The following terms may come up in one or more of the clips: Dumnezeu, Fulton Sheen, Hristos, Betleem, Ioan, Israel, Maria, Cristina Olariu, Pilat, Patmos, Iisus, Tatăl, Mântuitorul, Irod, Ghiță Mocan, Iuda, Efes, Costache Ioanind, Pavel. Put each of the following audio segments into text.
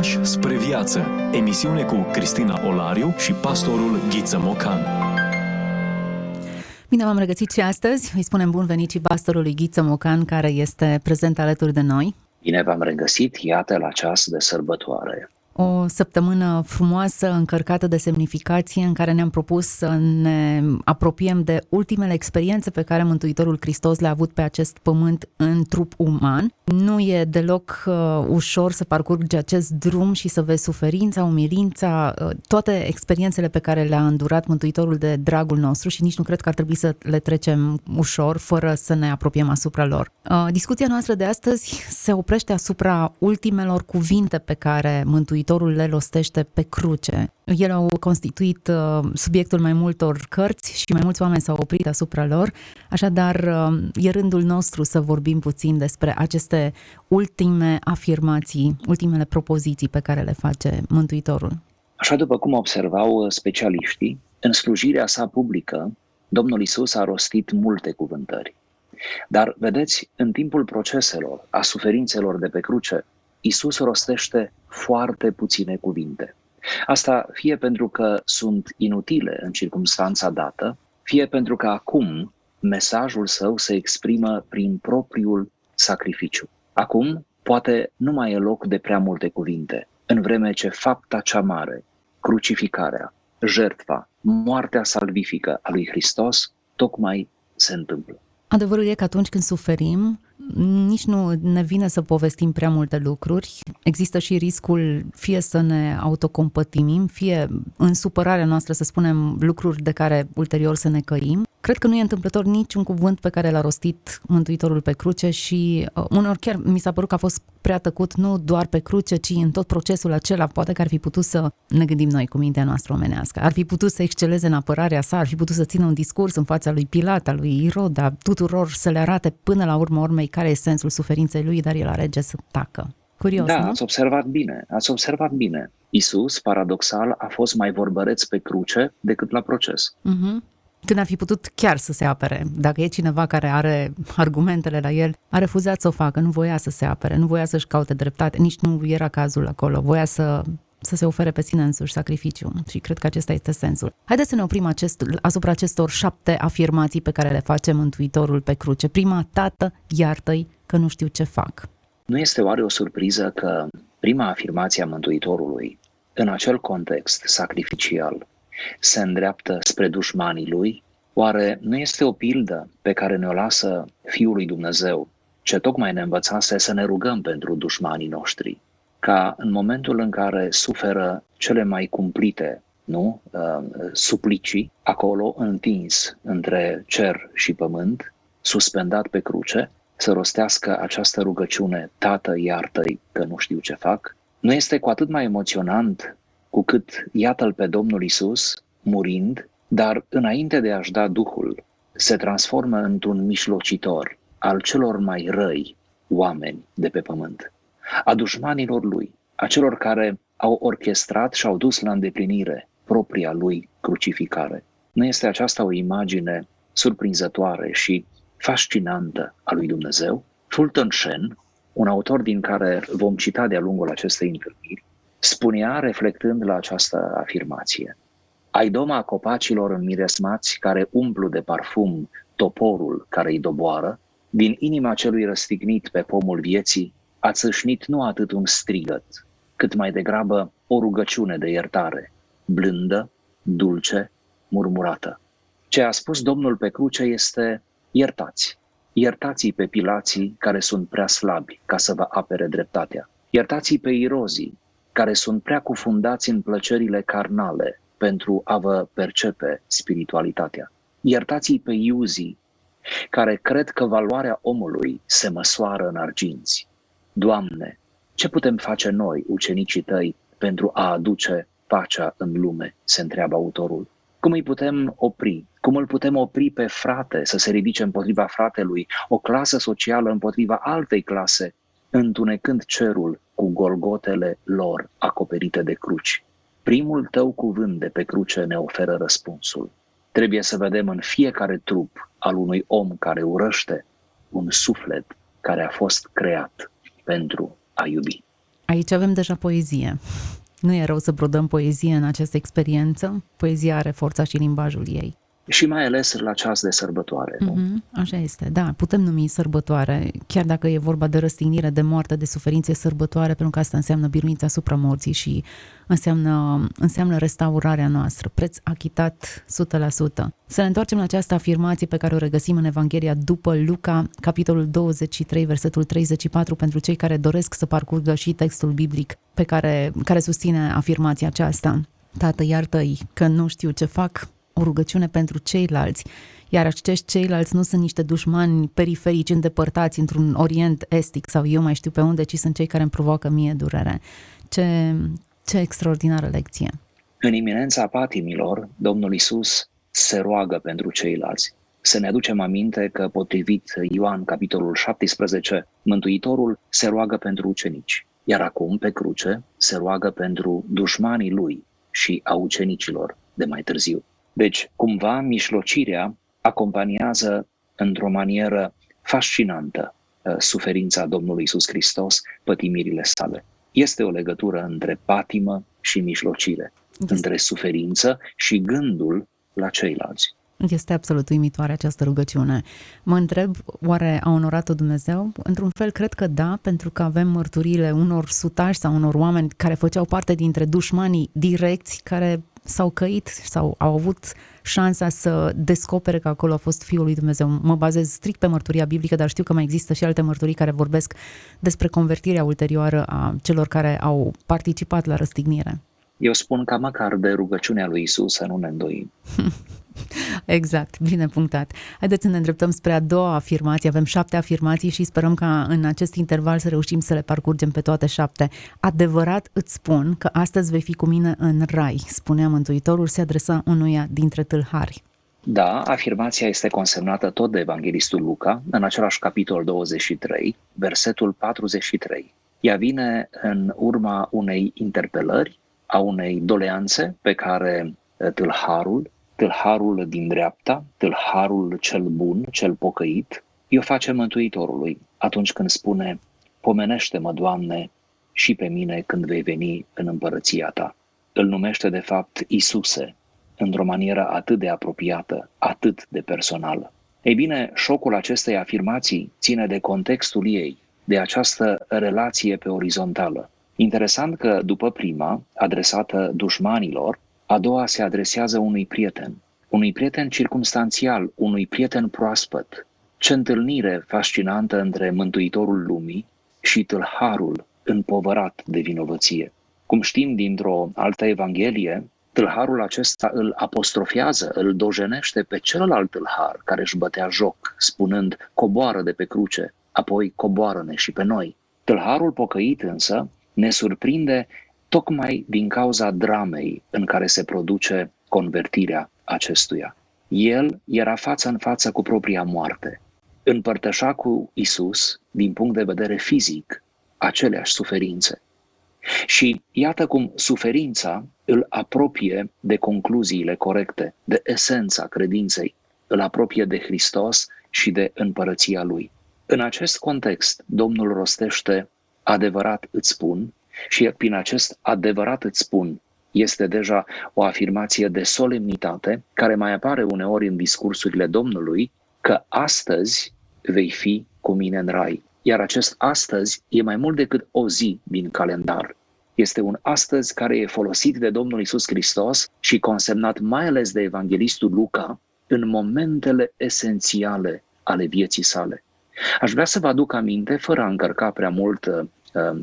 Pași spre viață. Emisiune cu Cristina Olariu și pastorul Ghiță Mocan. Bine v-am regăsit și astăzi. Îi spunem bun venit și pastorului Ghiță Mocan, care este prezent alături de noi. Bine v-am regăsit, iată, la ceas de sărbătoare. O săptămână frumoasă, încărcată de semnificație, în care ne-am propus să ne apropiem de ultimele experiențe pe care Mântuitorul Hristos le-a avut pe acest pământ în trup uman. Nu e deloc ușor să parcurgi acest drum și să vezi suferința, umilința, toate experiențele pe care le-a îndurat Mântuitorul de dragul nostru și nici nu cred că ar trebui să le trecem ușor, fără să ne apropiem asupra lor. Discuția noastră de astăzi se oprește asupra ultimelor cuvinte pe care Mântuitorul le rostește pe cruce. Ele au constituit subiectul mai multor cărți și mai mulți oameni s-au oprit asupra lor, așadar e rândul nostru să vorbim puțin despre aceste ultime afirmații, ultimele propoziții pe care le face Mântuitorul. Așa după cum observau specialiștii, în slujirea sa publică, Domnul Iisus a rostit multe cuvântări. Dar, vedeți, în timpul proceselor, a suferințelor de pe cruce, Iisus rostește foarte puține cuvinte. Asta fie pentru că sunt inutile în circumstanța dată, fie pentru că acum mesajul său se exprimă prin propriul sacrificiu. Acum poate nu mai e loc de prea multe cuvinte, în vreme ce fapta cea mare, crucificarea, jertfa, moartea salvifică a lui Hristos tocmai se întâmplă. Adevărul e că atunci când suferim, nici nu ne vine să povestim prea multe lucruri. Există și riscul fie să ne autocompătimim, fie în supărarea noastră să spunem lucruri de care ulterior să ne căim. Cred că nu e întâmplător niciun cuvânt pe care l-a rostit Mântuitorul pe cruce și uneori chiar mi s-a părut că a fost prea tăcut, nu doar pe cruce, ci în tot procesul acela. Poate că ar fi putut să ne gândim noi cu mintea noastră omenească. Ar fi putut să exceleze în apărarea sa, ar fi putut să țină un discurs în fața lui Pilat, a lui Irod, a tuturor, să le arate până la urma urmei care e sensul suferinței lui, dar el alege să tacă. Curios, da, nu? Ați observat bine. Iisus, paradoxal, a fost mai vorbăreț pe cruce decât la proces. Mhm. Când ar fi putut chiar să se apere, dacă e cineva care are argumentele la el, a refuzat să o facă, nu voia să se apere, nu voia să-și caute dreptate, nici nu era cazul acolo, voia să se ofere pe sine însuși sacrificiu și cred că acesta este sensul. Haideți să ne oprim asupra acestor 7 afirmații pe care le face Mântuitorul pe cruce. Prima, Tată, iartă-i că nu știu ce fac. Nu este oare o surpriză că prima afirmație a Mântuitorului, în acel context sacrificial, se îndreaptă spre dușmanii lui? Oare nu este o pildă pe care ne-o lasă Fiul lui Dumnezeu, ce tocmai ne învățase să ne rugăm pentru dușmanii noștri? Ca în momentul în care suferă cele mai cumplite, nu? Suplicii, acolo întins între cer și pământ, suspendat pe cruce, să rostească această rugăciune, Tată, iartă-i că nu știu ce fac? Nu este cu atât mai emoționant cu cât iată-l pe Domnul Iisus murind, dar înainte de a-și da Duhul, se transformă într-un mijlocitor al celor mai răi oameni de pe pământ, a dușmanilor lui, a celor care au orchestrat și au dus la îndeplinire propria lui crucificare. Nu este aceasta o imagine surprinzătoare și fascinantă a lui Dumnezeu? Fulton Sheen, un autor din care vom cita de-a lungul acestei întâlniri, spunea, reflectând la această afirmație: Ai doma copacilor înmiresmați care umplu de parfum toporul care îi doboară, din inima celui răstignit pe pomul vieții a țâșnit nu atât un strigăt, cât mai degrabă o rugăciune de iertare, blândă, dulce, murmurată. Ce a spus Domnul pe cruce este: iertați, iertați-i pe pilații care sunt prea slabi ca să vă apere dreptatea, iertați-i pe irozii care sunt prea cufundați în plăcerile carnale pentru a vă percepe spiritualitatea. Iertați-i pe iuzii care cred că valoarea omului se măsoară în arginți. Doamne, ce putem face noi, ucenicii tăi, pentru a aduce pacea în lume, se întreabă autorul. Cum îl putem opri pe frate să se ridice împotriva fratelui, o clasă socială împotriva altei clase, întunecând cerul cu golgotele lor acoperite de cruci? Primul tău cuvânt de pe cruce ne oferă răspunsul. Trebuie să vedem în fiecare trup al unui om care urăște un suflet care a fost creat pentru a iubi. Aici avem deja poezie. Nu e rău să brodăm poezie în această experiență? Poezia are forța și limbajul ei. Și mai ales la ceas de sărbătoare. Nu? Așa este, da, putem numi sărbătoare, chiar dacă e vorba de răstignire, de moarte, de suferințe, sărbătoare, pentru că asta înseamnă biruința asupra morții și înseamnă restaurarea noastră, preț achitat 100%. Să ne întoarcem la această afirmație pe care o regăsim în Evanghelia după Luca, capitolul 23, versetul 34, pentru cei care doresc să parcurgă și textul biblic pe care susține afirmația aceasta. Tată, iartă-i că nu știu ce fac. O rugăciune pentru ceilalți, iar acești ceilalți nu sunt niște dușmani periferici îndepărtați într-un orient estic sau eu mai știu pe unde, ci sunt cei care îmi provoacă mie durere. Ce extraordinară lecție! În iminența patimilor, Domnul Iisus se roagă pentru ceilalți. Să ne aducem aminte că, potrivit Ioan, capitolul 17, Mântuitorul se roagă pentru ucenici, iar acum, pe cruce, se roagă pentru dușmanii lui și a ucenicilor de mai târziu. Deci, cumva, mijlocirea acompaniază într-o manieră fascinantă suferința Domnului Iisus Hristos, pătimirile sale. Este o legătură între patimă și mijlocire, între suferință și gândul la ceilalți. Este absolut uimitoare această rugăciune. Mă întreb, oare a onorat-o Dumnezeu? Într-un fel, cred că da, pentru că avem mărturiile unor sutași sau unor oameni care făceau parte dintre dușmanii direcți, care s-au căit sau au avut șansa să descopere că acolo a fost Fiul lui Dumnezeu. Mă bazez strict pe mărturia biblică, dar știu că mai există și alte mărturii care vorbesc despre convertirea ulterioară a celor care au participat la răstignire. Eu spun ca măcar de rugăciunea lui Iisus să nu ne îndoim. Exact, bine punctat. Haideți să ne îndreptăm spre a doua afirmație. Avem 7 afirmații și sperăm ca în acest interval să reușim să le parcurgem pe toate 7. Adevărat îți spun că astăzi vei fi cu mine în rai, spunea Mântuitorul, se adresa unuia dintre tâlhari. Da, afirmația este consemnată tot de Evanghelistul Luca, în același capitol 23, versetul 43. Ea vine în urma unei interpelări, a unei doleanțe pe care tâlharul din dreapta, tâlharul cel bun, cel pocăit, i-o face Mântuitorului atunci când spune: pomenește-mă, Doamne, și pe mine când vei veni în împărăția Ta. Îl numește de fapt Iisuse, într-o manieră atât de apropiată, atât de personală. Ei bine, șocul acestei afirmații ține de contextul ei, de această relație pe orizontală. Interesant că după prima, adresată dușmanilor, a doua se adresează unui prieten circumstanțial, unui prieten proaspăt. Ce întâlnire fascinantă între Mântuitorul lumii și tâlharul împovărat de vinovăție. Cum știm dintr-o altă evanghelie, tâlharul acesta îl apostrofează, îl dojenește pe celălalt tâlhar care își bătea joc, spunând: coboară de pe cruce, apoi coboară-ne și pe noi. Tâlharul pocăit însă ne surprinde tocmai din cauza dramei în care se produce convertirea acestuia. El era față în față cu propria moarte. Împărtășa cu Iisus, din punct de vedere fizic, aceleași suferințe. Și iată cum suferința îl apropie de concluziile corecte, de esența credinței, îl apropie de Hristos și de împărăția Lui. În acest context, Domnul rostește: adevărat îți spun. Și prin acest adevărat îți spun este deja o afirmație de solemnitate care mai apare uneori în discursurile Domnului, că astăzi vei fi cu mine în rai. Iar acest astăzi e mai mult decât o zi din calendar. Este un astăzi care e folosit de Domnul Iisus Hristos și consemnat mai ales de Evanghelistul Luca în momentele esențiale ale vieții sale. Aș vrea să vă aduc aminte, fără a încărca prea mult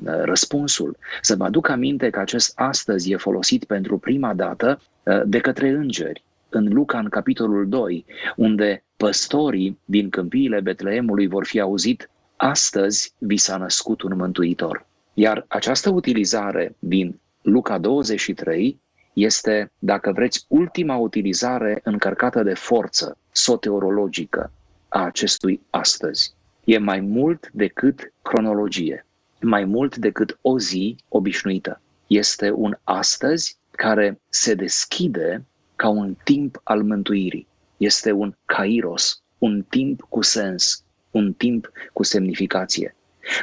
răspunsul, să vă aduc aminte că acest astăzi e folosit pentru prima dată de către îngeri în Luca, în capitolul 2, unde păstorii din câmpiile Betleemului vor fi auzit: astăzi vi s-a născut un mântuitor. Iar această utilizare din Luca 23 este, dacă vreți, ultima utilizare încărcată de forță soteriologică a acestui astăzi. E mai mult decât cronologie, mai mult decât o zi obișnuită. Este un astăzi care se deschide ca un timp al mântuirii. Este un kairos, un timp cu sens, un timp cu semnificație.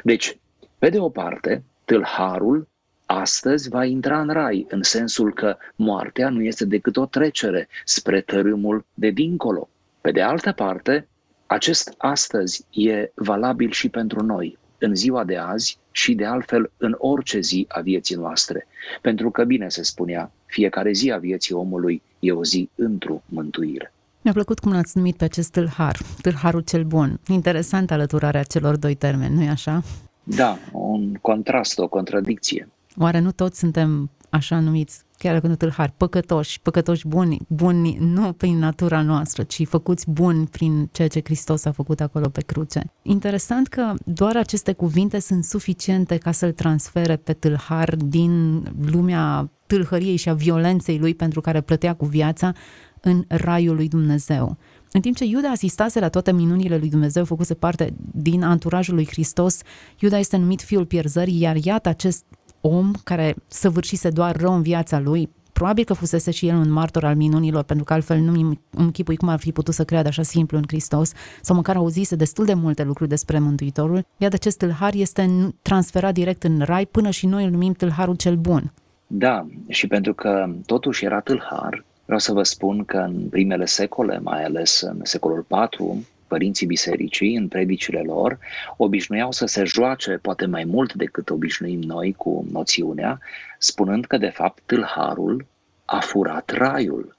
Deci, pe de o parte, tâlharul astăzi va intra în rai, în sensul că moartea nu este decât o trecere spre tărâmul de dincolo. Pe de altă parte, acest astăzi e valabil și pentru noi, în ziua de azi și de altfel în orice zi a vieții noastre. Pentru că, bine se spunea, fiecare zi a vieții omului e o zi într-o mântuire. Mi-a plăcut cum l-ați numit pe acest tâlhar, tâlharul cel bun. Interesantă alăturarea celor doi termeni, nu-i așa? Da, un contrast, o contradicție. Oare nu toți suntem așa numiți, chiar când tâlhari, păcătoși, păcătoși buni, buni nu prin natura noastră, ci făcuți buni prin ceea ce Hristos a făcut acolo pe cruce. Interesant că doar aceste cuvinte sunt suficiente ca să-l transfere pe tâlhar din lumea tâlhăriei și a violenței lui pentru care plătea cu viața în raiul lui Dumnezeu. În timp ce Iuda asistase la toate minunile lui Dumnezeu, făcuse parte din anturajul lui Hristos, Iuda este numit fiul pierzării, iar iată acest om care săvârșise doar rău în viața lui, probabil că fusese și el un martor al minunilor, pentru că altfel nu-mi închipui cum ar fi putut să creadă așa simplu în Hristos, sau măcar auzise destul de multe lucruri despre Mântuitorul, iată acest tâlhar este transferat direct în rai, până și noi îl numim tâlharul cel bun. Da, și pentru că totuși era tâlhar, vreau să vă spun că în primele secole, mai ales în secolul IV, părinții bisericii, în predicile lor, obișnuiau să se joace, poate mai mult decât obișnuim noi cu noțiunea, spunând că, de fapt, tâlharul a furat raiul,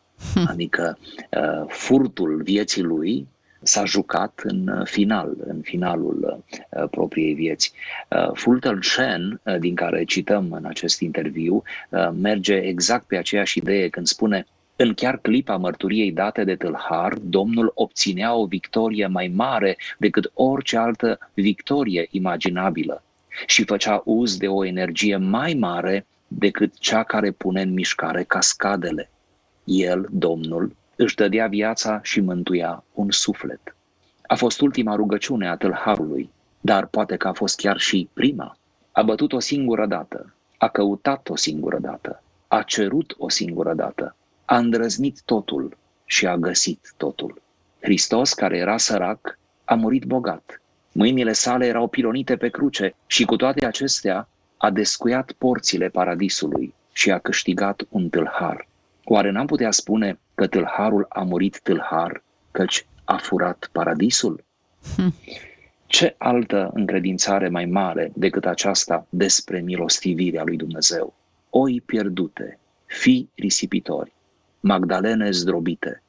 adică furtul vieții lui s-a jucat în final, în finalul propriei vieți. Fulton Sheen, din care cităm în acest interviu, merge exact pe aceeași idee când spune: în chiar clipa mărturiei date de tâlhar, Domnul obținea o victorie mai mare decât orice altă victorie imaginabilă și făcea uz de o energie mai mare decât cea care pune în mișcare cascadele. El, Domnul, își dădea viața și mântuia un suflet. A fost ultima rugăciune a tâlharului, dar poate că a fost chiar și prima. A bătut o singură dată, a căutat o singură dată, a cerut o singură dată. A îndrăznit totul și a găsit totul. Hristos, care era sărac, a murit bogat. Mâinile sale erau pilonite pe cruce și cu toate acestea a descuiat porțile paradisului și a câștigat un tâlhar. Oare n-am putea spune că tâlharul a murit tâlhar, căci a furat paradisul? Ce altă încredințare mai mare decât aceasta despre milostivirea lui Dumnezeu? Oi pierdute, fii risipitori, magdalene zdrobite,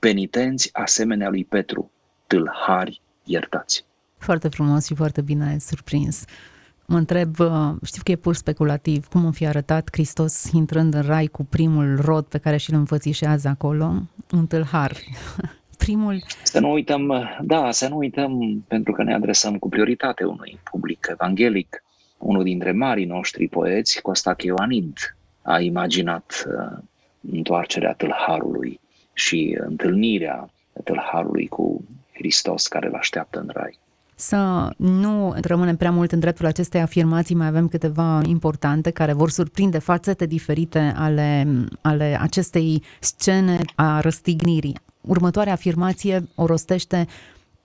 penitenți asemenea lui Petru, tâlhari iertați. Foarte frumos și foarte bine ai surprins. Mă întreb, știu că e pur speculativ, cum o fi arătat Hristos intrând în rai cu primul rod pe care și-l înfățișează acolo? Un tâlhar. Primul... Să nu uităm, pentru că ne adresăm cu prioritate unui public evanghelic. Unul dintre marii noștri poeți, Costache Ioanind, a imaginat întoarcerea tâlharului și întâlnirea tâlharului cu Hristos care îl așteaptă în rai. Să nu rămânem prea mult în dreptul acestei afirmații, mai avem câteva importante care vor surprinde fațete diferite ale acestei scene a răstignirii. Următoarea afirmație o rostește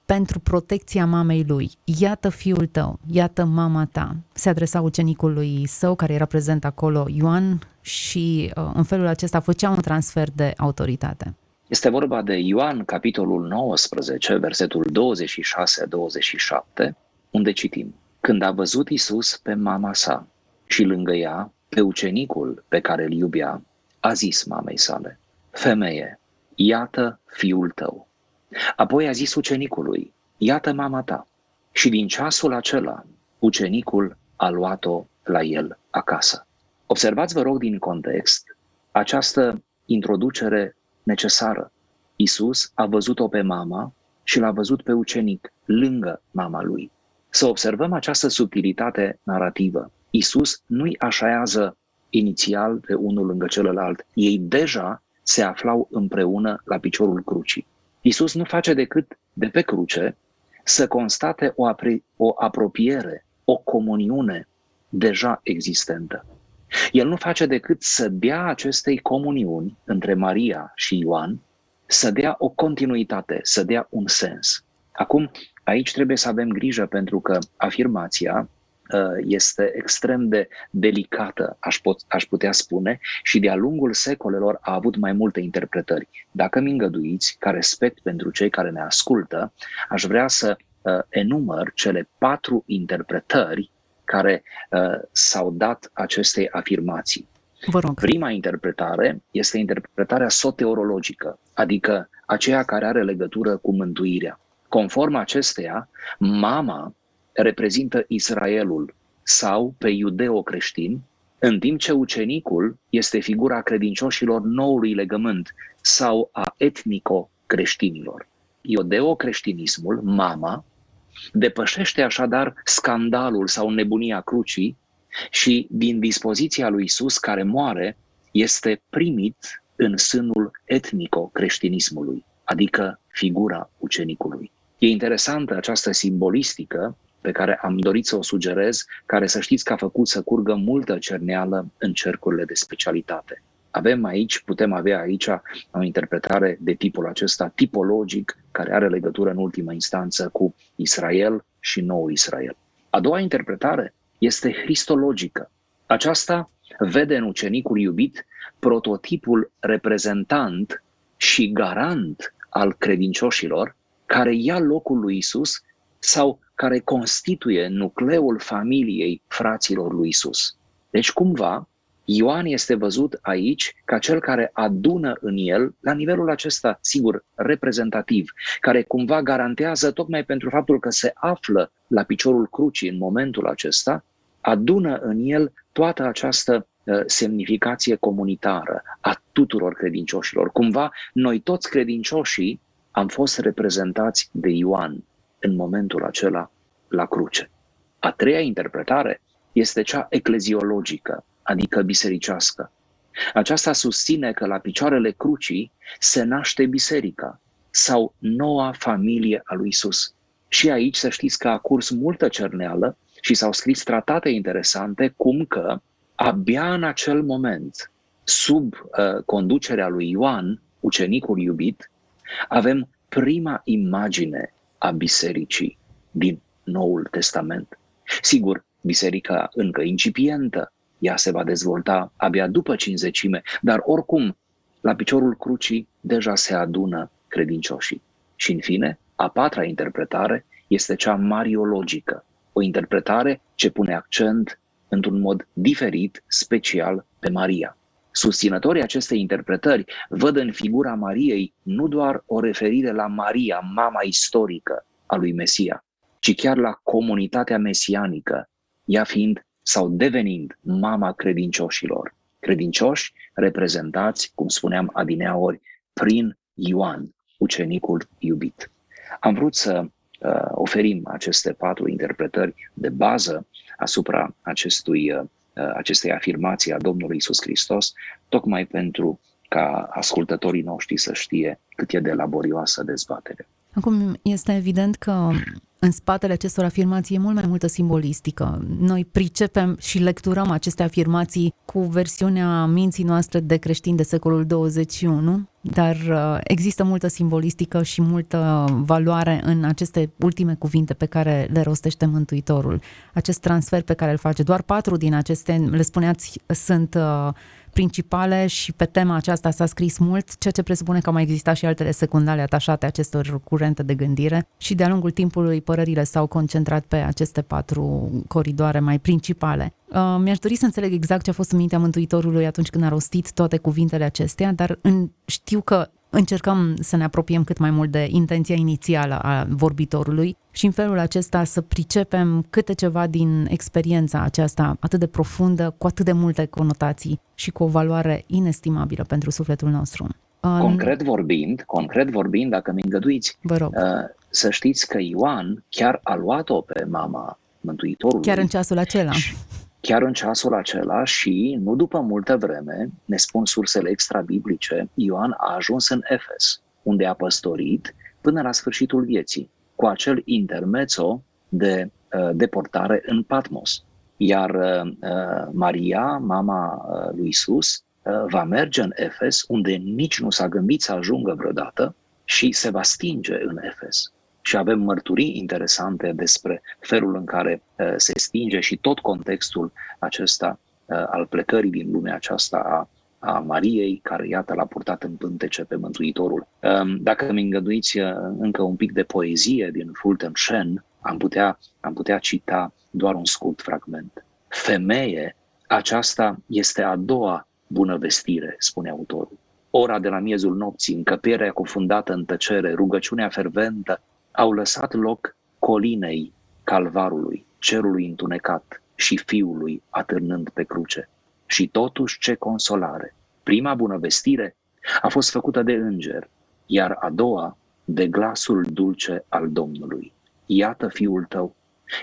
pentru protecția mamei lui. Iată fiul tău, iată mama ta. Se adresa ucenicului său, care era prezent acolo, Ioan, și în felul acesta făcea un transfer de autoritate. Este vorba de Ioan, capitolul 19, versetul 26-27, unde citim: când a văzut Iisus pe mama sa și lângă ea pe ucenicul pe care îl iubea, a zis mamei sale: femeie, iată fiul tău. Apoi a zis ucenicului: iată mama ta. Și din ceasul acela, ucenicul a luat-o la el acasă. Observați, vă rog, din context această introducere necesară. Iisus a văzut-o pe mama și l-a văzut pe ucenic lângă mama lui. Să observăm această subtilitate narrativă. Iisus nu-i așează inițial pe unul lângă celălalt. Ei deja se aflau împreună la piciorul crucii. Iisus nu face decât de pe cruce să constate o apropiere, o comuniune deja existentă. El nu face decât să dea acestei comuniuni între Maria și Ioan, să dea o continuitate, să dea un sens. Acum, aici trebuie să avem grijă, pentru că afirmația este extrem de delicată, aș putea spune, și de-a lungul secolelor a avut mai multe interpretări. Dacă mi îngăduiți, ca respect pentru cei care ne ascultă, aș vrea să enumăr cele 4 interpretări care s-au dat acestei afirmații. Vă rog. Prima interpretare este interpretarea soteriologică, adică aceea care are legătură cu mântuirea. Conform acesteia, mama reprezintă Israelul sau pe iudeo-creștin, în timp ce ucenicul este figura credincioșilor noului legământ sau a etnico-creștinilor. Iudeo-creștinismul, mama, depășește așadar scandalul sau nebunia crucii și din dispoziția lui Iisus care moare este primit în sânul etnico-creștinismului, adică figura ucenicului. E interesantă această simbolistică pe care am dorit să o sugerez, care să știți că a făcut să curgă multă cerneală în cercurile de specialitate. Putem avea aici o interpretare de tipul acesta tipologic, care are legătură în ultimă instanță cu Israel și noul Israel. A doua interpretare este cristologică. Aceasta vede în ucenicul iubit prototipul reprezentant și garant al credincioșilor, care ia locul lui Iisus sau care constituie nucleul familiei fraților lui Iisus. Deci cumva Ioan este văzut aici ca cel care adună în el, la nivelul acesta, sigur, reprezentativ, care cumva garantează, tocmai pentru faptul că se află la piciorul crucii în momentul acesta, adună în el toată această semnificație comunitară a tuturor credincioșilor. Cumva, noi toți credincioșii am fost reprezentați de Ioan în momentul acela la cruce. A treia interpretare este cea ecleziologică, adică bisericească. Aceasta susține că la picioarele crucii se naște biserica sau noua familie a lui Iisus. Și aici să știți că a curs multă cerneală și s-au scris tratate interesante, cum că abia în acel moment, sub conducerea lui Ioan, ucenicul iubit, avem prima imagine a bisericii din Noul Testament. Sigur, biserica încă incipientă, ea se va dezvolta abia după Cincizecime, dar oricum, la piciorul crucii deja se adună credincioșii. Și în fine, a 4-a interpretare este cea mariologică, o interpretare ce pune accent într-un mod diferit, special, pe Maria. Susținătorii acestei interpretări văd în figura Mariei nu doar o referire la Maria, mama istorică a lui Mesia, ci chiar la comunitatea mesianică, ea fiind sau devenind mama credincioșilor. Credincioși reprezentați, cum spuneam adineaori, prin Ioan, ucenicul iubit. Am vrut să oferim aceste 4 interpretări de bază asupra acestei afirmații a Domnului Iisus Hristos, tocmai pentru ca ascultătorii noștri să știe cât e de laborioasă dezbaterea. Acum, este evident că în spatele acestor afirmații e mult mai multă simbolistică. Noi pricepem și lecturăm aceste afirmații cu versiunea minții noastre de creștini de secolul 21, dar există multă simbolistică și multă valoare în aceste ultime cuvinte pe care le rostește Mântuitorul. Acest transfer pe care îl face, doar 4 din aceste, le spuneați, sunt principale și pe tema aceasta s-a scris mult, ceea ce presupune că au mai existat și altele secundare atașate acestor curente de gândire și de-a lungul timpului părerile s-au concentrat pe aceste 4 coridoare mai principale. Mi-aș dori să înțeleg exact ce a fost în mintea Mântuitorului atunci când a rostit toate cuvintele acestea, dar știu că încercăm să ne apropiem cât mai mult de intenția inițială a vorbitorului și în felul acesta să pricepem câte ceva din experiența aceasta atât de profundă, cu atât de multe conotații și cu o valoare inestimabilă pentru sufletul nostru. Concret vorbind, dacă mi îngăduiți, vă rog, să știți că Ioan chiar a luat-o pe mama Mântuitorului. Chiar în ceasul acela și, nu după multă vreme, ne spun sursele extrabiblice, Ioan a ajuns în Efes, unde a păstorit până la sfârșitul vieții, cu acel intermezzo de deportare în Patmos. Iar Maria, mama lui Iisus, va merge în Efes, unde nici nu s-a gândit să ajungă vreodată și se va stinge în Efes. și avem mărturii interesante despre felul în care se stinge și tot contextul acesta al plecării din lumea aceasta a Mariei, care, iată, l-a purtat în pântece pe Mântuitorul. Dacă mi îngăduiți încă un pic de poezie din Fulton Sheen, am putea cita doar un scurt fragment. Femeie, aceasta este a doua bună vestire, spune autorul. Ora de la miezul nopții, încăperea cufundată în tăcere, rugăciunea ferventă, au lăsat loc colinei calvarului, cerului întunecat și fiului atârnând pe cruce. Și totuși ce consolare! Prima bunăvestire a fost făcută de înger, iar a doua de glasul dulce al Domnului. Iată fiul tău!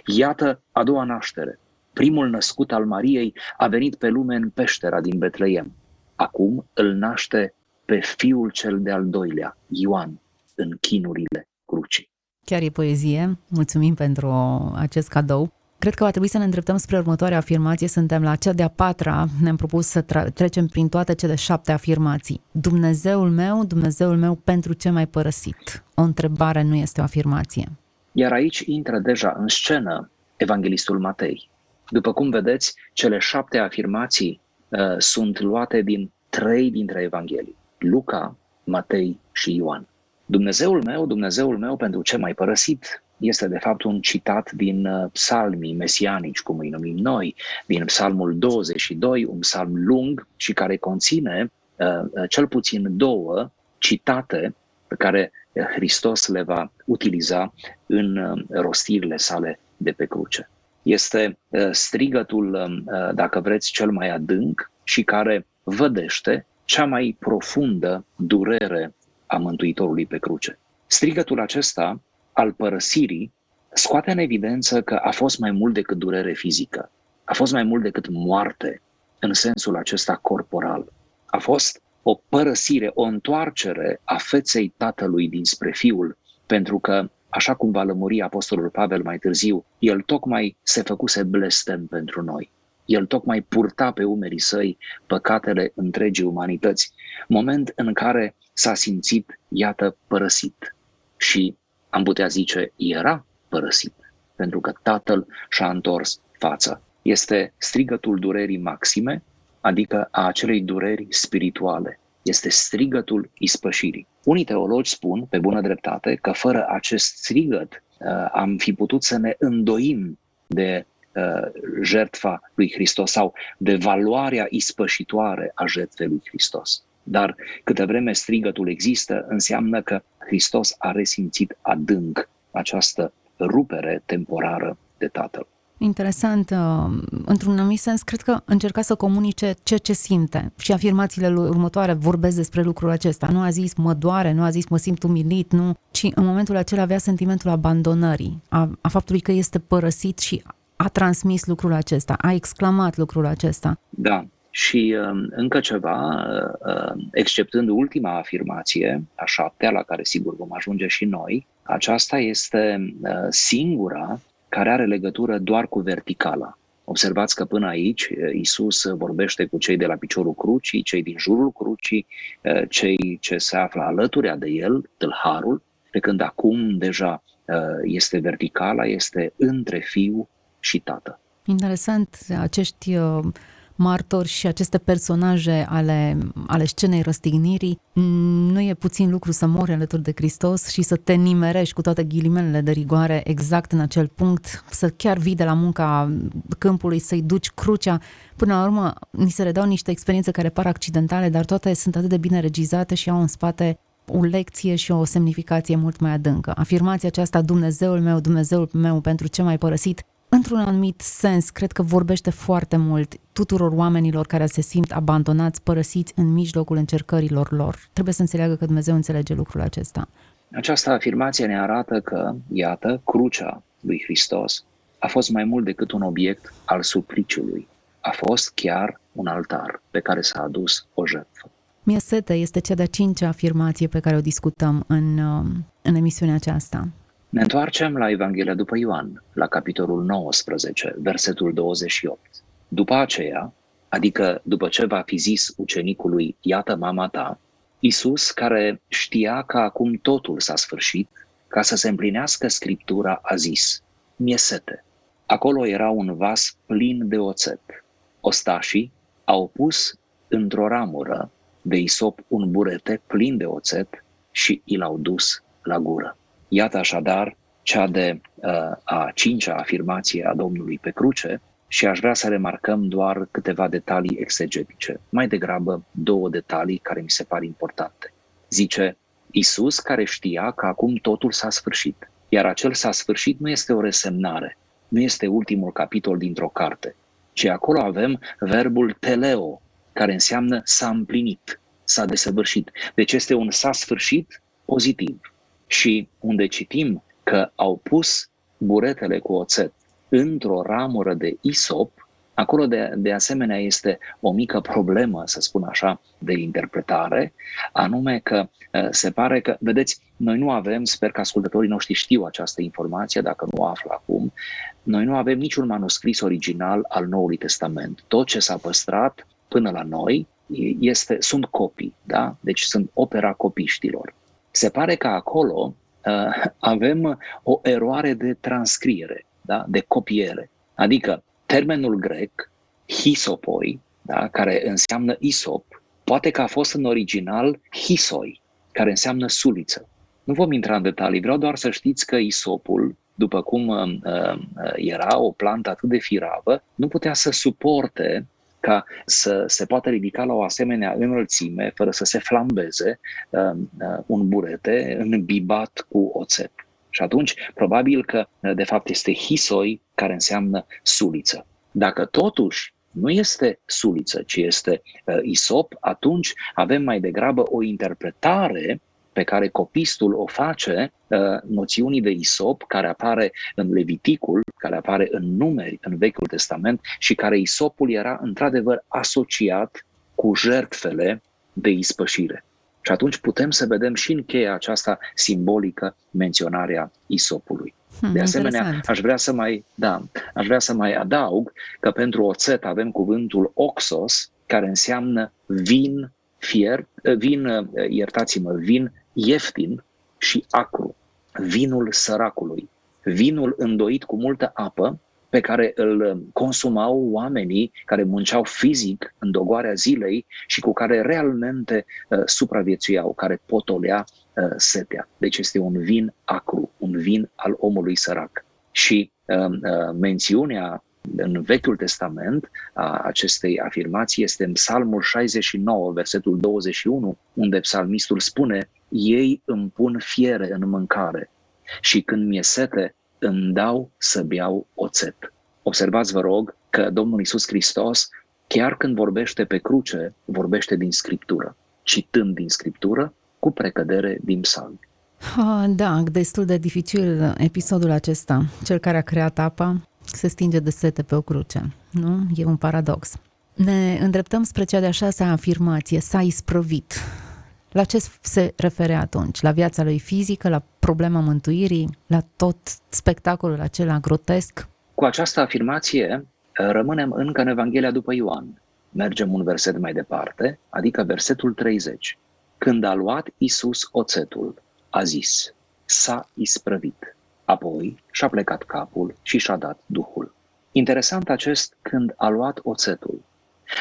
Iată a doua naștere! Primul născut al Mariei a venit pe lume în peștera din Betleem. Acum îl naște pe fiul cel de-al doilea, Ioan, în chinurile crucii. Chiar e poezie. Mulțumim pentru acest cadou. Cred că va trebui să ne îndreptăm spre următoarea afirmație. Suntem la cea de-a patra. Ne-am propus să trecem prin toate cele 7 afirmații. Dumnezeul meu, Dumnezeul meu, pentru ce m-ai părăsit? O întrebare nu este o afirmație. Iar aici intră deja în scenă evanghelistul Matei. După cum vedeți, cele 7 afirmații sunt luate din 3 dintre evanghelii: Luca, Matei și Ioan. Dumnezeul meu, Dumnezeul meu, pentru ce m-ai părăsit? Este de fapt un citat din psalmii mesianici, cum îi numim noi, din psalmul 22, un psalm lung și care conține cel puțin 2 citate pe care Hristos le va utiliza în rostirile sale de pe cruce. Este strigătul, dacă vreți, cel mai adânc și care vădește cea mai profundă durere a Mântuitorului pe cruce. Strigătul acesta al părăsirii scoate în evidență că a fost mai mult decât durere fizică, a fost mai mult decât moarte în sensul acesta corporal. A fost o părăsire, o întoarcere a feței Tatălui dinspre Fiul, pentru că, așa cum va lămuri apostolul Pavel mai târziu, el tocmai se făcuse blestem pentru noi. El tocmai purta pe umerii săi păcatele întregii umanități, moment în care s-a simțit, iată, părăsit. Și am putea zice, era părăsit, pentru că Tatăl și-a întors fața. Este strigătul durerii maxime, adică a acelei dureri spirituale. Este strigătul ispășirii. Unii teologi spun, pe bună dreptate, că fără acest strigăt am fi putut să ne îndoim de jertfa lui Hristos sau de valoarea ispășitoare a jertfei lui Hristos. Dar câtă vreme strigătul există, înseamnă că Hristos a resimțit adânc această rupere temporară de Tatăl. Interesant. Într-un anumit sens, cred că încerca să comunice ce simte și afirmațiile următoare vorbesc despre lucrul acesta. Nu a zis mă doare, nu a zis mă simt umilit, nu, ci în momentul acela avea sentimentul abandonării, a faptului că este părăsit și a transmis lucrul acesta, a exclamat lucrul acesta. Da. Și încă ceva, exceptând ultima afirmație, a 7-a, la care sigur vom ajunge și noi, aceasta este singura care are legătură doar cu verticala. Observați că până aici Iisus vorbește cu cei de la piciorul crucii, cei din jurul crucii, cei ce se află alături de el, tâlharul, pe când acum deja este verticala, este între Fiu și Tată. Interesant, acești martori și aceste personaje ale scenei răstignirii, nu e puțin lucru să mori alături de Hristos și să te nimerești cu toate ghilimelele de rigoare exact în acel punct, să chiar vii de la munca câmpului, să-i duci crucea. Până la urmă, ni se redau niște experiențe care par accidentale, dar toate sunt atât de bine regizate și au în spate o lecție și o semnificație mult mai adâncă. Afirmația aceasta, Dumnezeul meu, Dumnezeul meu, pentru ce m-ai părăsit, într-un anumit sens, cred că vorbește foarte mult tuturor oamenilor care se simt abandonați, părăsiți în mijlocul încercărilor lor. Trebuie să înțeleagă că Dumnezeu înțelege lucrul acesta. Această afirmație ne arată că, iată, crucea lui Hristos a fost mai mult decât un obiect al supliciului. A fost chiar un altar pe care s-a adus o jertfă. Mi-e sete, este cea de-a 5-a afirmație pe care o discutăm în emisiunea aceasta. Ne întoarcem la Evanghelia după Ioan, la capitolul 19, versetul 28. După aceea, adică după ce va fi zis ucenicului, iată mama ta, Iisus, care știa că acum totul s-a sfârșit, ca să se împlinească Scriptura, a zis: „Mi-e sete.” Acolo era un vas plin de oțet. Ostașii au pus într-o ramură de isop un burete plin de oțet și i l-au dus la gură. Iată așadar cea de a cincea afirmație a Domnului pe cruce, și aș vrea să remarcăm doar câteva detalii exegetice, mai degrabă două detalii care mi se par importante. Zice: Iisus, care știa că acum totul s-a sfârșit, iar acel s-a sfârșit nu este o resemnare, nu este ultimul capitol dintr-o carte, ci acolo avem verbul teleo, care înseamnă s-a împlinit, s-a desăvârșit. Deci este un s-a sfârșit pozitiv. Și unde citim că au pus buretele cu oțet într-o ramură de isop, acolo de asemenea este o mică problemă, să spun așa, de interpretare, anume că se pare că, vedeți, noi nu avem, sper că ascultătorii noștri știu această informație, dacă nu o află acum, noi nu avem niciun manuscris original al Noului Testament. Tot ce s-a păstrat până la noi sunt copii, da? Deci sunt opera copiștilor. Se pare că acolo avem o eroare de transcriere, da? De copiere. Adică termenul grec, hisopoi, da? Care înseamnă isop, poate că a fost în original hisoi, care înseamnă suliță. Nu vom intra în detalii, vreau doar să știți că isopul, după cum era o plantă atât de firavă, nu putea să suporte ca să se poată ridica la o asemenea înălțime, fără să se flambeze un burete îmbibat cu oțet. Și atunci, probabil că, de fapt, este hisoi, care înseamnă suliță. Dacă totuși nu este suliță, ci este isop, atunci avem mai degrabă o interpretare pe care copistul o face noțiunii de isop, care apare în Leviticul, care apare în Numeri, în Vechiul Testament, și care isopul era într-adevăr asociat cu jertfele de ispășire. Și atunci putem să vedem și în cheia aceasta simbolică menționarea isopului. De asemenea, aș vrea să mai adaug că pentru oțet avem cuvântul oxos, care înseamnă vin ieftin și acru, vinul săracului, vinul îndoit cu multă apă, pe care îl consumau oamenii care munceau fizic în dogoarea zilei și cu care realmente supraviețuiau, care potolea setea. Deci este un vin acru, un vin al omului sărac. Și mențiunea în Vechiul Testament a acestei afirmații este în Psalmul 69, versetul 21, unde psalmistul spune: „Ei îmi pun fiere în mâncare și când mi-e sete, îmi dau să beau oțet.” Observați, vă rog, că Domnul Iisus Hristos, chiar când vorbește pe cruce, vorbește din Scriptură, citând din Scriptură, cu precădere din psalmi. Da, destul de dificil episodul acesta. Cel care a creat apa se stinge de sete pe o cruce, nu? E un paradox. Ne îndreptăm spre cea de-a șasea afirmație: s-a isprăvit. La ce se refere atunci? La viața lui fizică, la problema mântuirii, la tot spectacolul acela grotesc? Cu această afirmație rămânem încă în Evanghelia după Ioan. Mergem un verset mai departe, adică versetul 30. Când a luat Iisus oțetul, a zis: s-a isprăvit. Apoi și-a plecat capul și și-a dat Duhul. Interesant acest când a luat oțetul.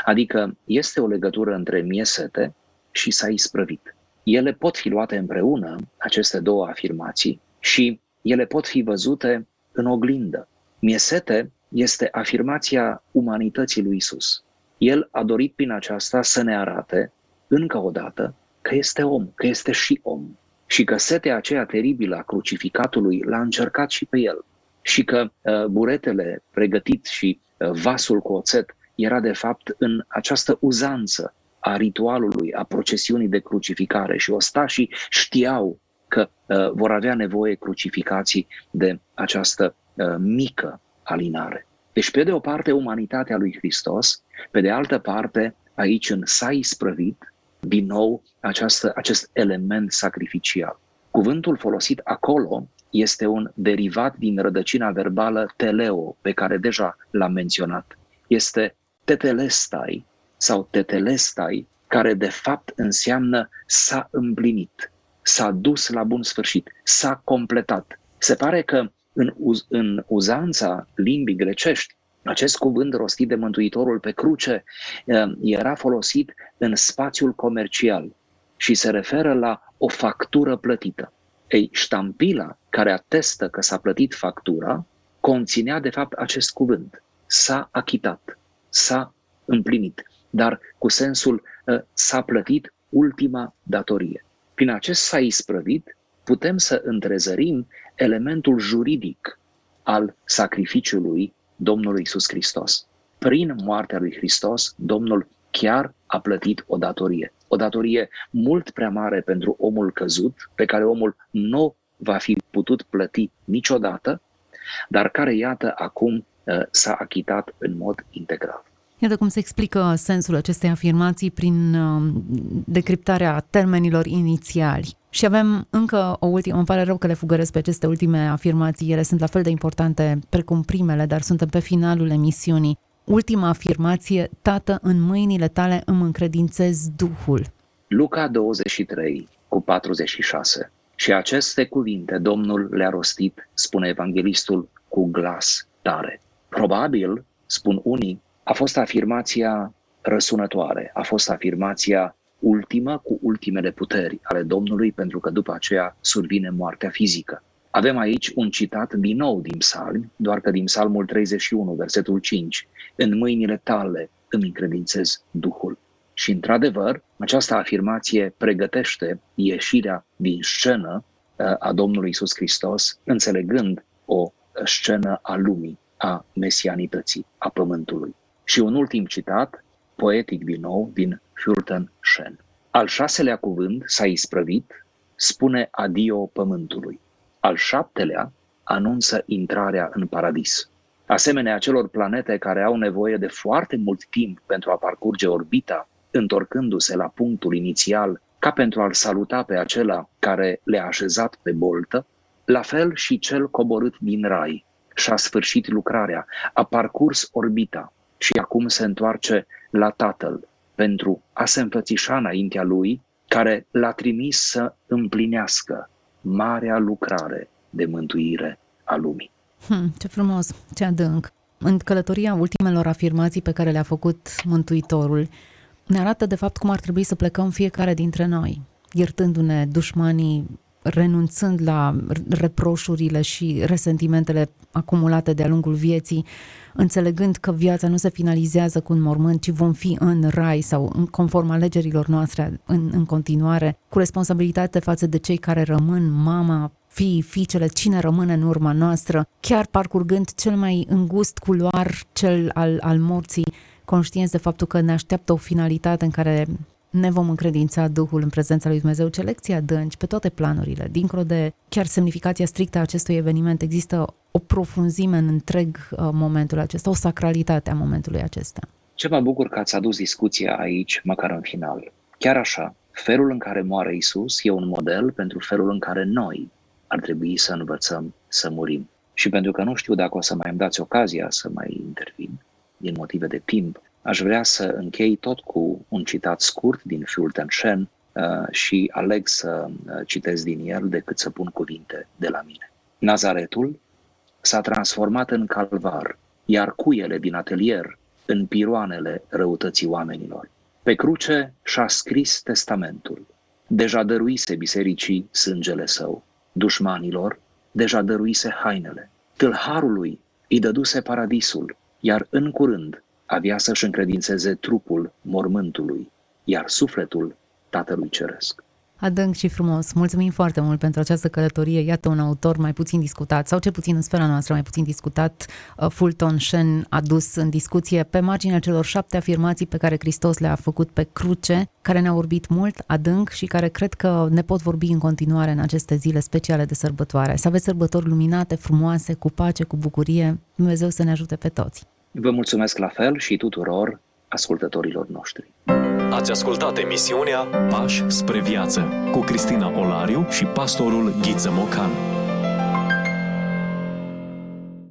Adică este o legătură între mi-e sete și s-a isprăvit. Ele pot fi luate împreună, aceste două afirmații, și ele pot fi văzute în oglindă. Mi-e sete este afirmația umanității lui Iisus. El a dorit prin aceasta să ne arate, încă o dată, că este om, că este și om. Și că setea aceea teribilă a crucificatului l-a încercat și pe el. Și că buretele pregătit și vasul cu oțet era de fapt în această uzanță a ritualului, a procesiunii de crucificare, și ostașii știau că vor avea nevoie crucificații de această mică alinare. Deci pe de o parte umanitatea lui Hristos, pe de altă parte aici în s-a isprăvit, din nou acest element sacrificial. Cuvântul folosit acolo este un derivat din rădăcina verbală teleo, pe care deja l-am menționat. Este tetelestai, sau tetelestai, care de fapt înseamnă s-a împlinit, s-a dus la bun sfârșit, s-a completat. Se pare că în uzanța limbii grecești, acest cuvânt rostit de Mântuitorul pe cruce era folosit în spațiul comercial și se referă la o factură plătită. Ei, ștampila care atestă că s-a plătit factura conținea de fapt acest cuvânt. S-a achitat, s-a împlinit, dar cu sensul s-a plătit ultima datorie. Prin acest s-a isprăvit putem să întrezărim elementul juridic al sacrificiului Domnului Iisus Hristos. Prin moartea lui Hristos, Domnul chiar a plătit o datorie. O datorie mult prea mare pentru omul căzut, pe care omul nu va fi putut plăti niciodată, dar care, iată, acum s-a achitat în mod integral. Iată cum se explică sensul acestei afirmații prin decriptarea termenilor inițiali. Și avem încă o ultimă, îmi pare rău că le fugăresc pe aceste ultime afirmații, ele sunt la fel de importante precum primele, dar suntem pe finalul emisiunii. Ultima afirmație, Tată, în mâinile tale îmi încredințez Duhul. Luca 23, cu 46. Și aceste cuvinte Domnul le-a rostit, spune evanghelistul, cu glas tare. Probabil, spun unii, a fost afirmația răsunătoare, a fost afirmația ultima cu ultimele puteri ale Domnului, pentru că după aceea survine moartea fizică. Avem aici un citat din nou din Psalmi, doar că din Psalmul 31, versetul 5, în mâinile tale îmi încredințez Duhul. Și într-adevăr, această afirmație pregătește ieșirea din scenă a Domnului Iisus Hristos, înțelegând o scenă a lumii, a mesianității, a pământului. Și un ultim citat, poetic din nou, din Fulton Sheen. Al șaselea cuvânt s-a isprăvit, spune adio pământului. Al șaptelea anunță intrarea în paradis. Asemenea celor planete care au nevoie de foarte mult timp pentru a parcurge orbita, întorcându-se la punctul inițial ca pentru a-l saluta pe acela care le-a așezat pe boltă, la fel și cel coborât din rai și-a sfârșit lucrarea, a parcurs orbita și acum se întoarce la Tatăl pentru a se înfățișa înaintea lui, care l-a trimis să împlinească marea lucrare de mântuire a lumii. Ce frumos, ce adânc! În călătoria ultimelor afirmații pe care le-a făcut Mântuitorul, ne arată de fapt cum ar trebui să plecăm fiecare dintre noi, iertându-ne dușmanii, renunțând la reproșurile și resentimentele acumulate de-a lungul vieții, înțelegând că viața nu se finalizează cu un mormânt, ci vom fi în rai sau în conform alegerilor noastre în continuare, cu responsabilitate față de cei care rămân, mama, fii, fiicele, cine rămâne în urma noastră, chiar parcurgând cel mai îngust culoar, cel al morții, conștienți de faptul că ne așteaptă o finalitate în care ne vom încredința Duhul în prezența lui Dumnezeu. Ce lecții adânci pe toate planurile, dincolo de chiar semnificația strictă a acestui eveniment, există o profunzime în întreg momentul acesta, o sacralitate a momentului acesta. Ce mă bucur că ați adus discuția aici, măcar în final. Chiar așa, felul în care moare Iisus e un model pentru felul în care noi ar trebui să învățăm să murim. Și pentru că nu știu dacă o să mai îmi dați ocazia să mai intervin, din motive de timp, aș vrea să închei tot cu un citat scurt din Fulton Sheen și aleg să citesc din el decât să pun cuvinte de la mine. Nazaretul s-a transformat în calvar, iar cuiele din atelier în piroanele răutății oamenilor. Pe cruce și-a scris testamentul. Deja dăruise bisericii sângele său. Dușmanilor deja dăruise hainele. Tâlharului îi dăduse paradisul, iar în curând avea să-și încredințeze trupul mormântului, iar sufletul Tatălui Ceresc. Adânc și frumos, mulțumim foarte mult pentru această călătorie. Iată un autor mai puțin discutat, sau cel puțin în sfera noastră mai puțin discutat, Fulton Sheen, adus în discuție pe marginea celor 7 afirmații pe care Hristos le-a făcut pe cruce, care ne-au vorbit mult, adânc și care cred că ne pot vorbi în continuare în aceste zile speciale de sărbătoare. Să aveți sărbători luminate, frumoase, cu pace, cu bucurie. Dumnezeu să ne ajute pe toți! Vă mulțumesc la fel și tuturor ascultătorilor noștri. Ați ascultat emisiunea Pași spre viață cu Cristina Olariu și pastorul Ghiță Mocan.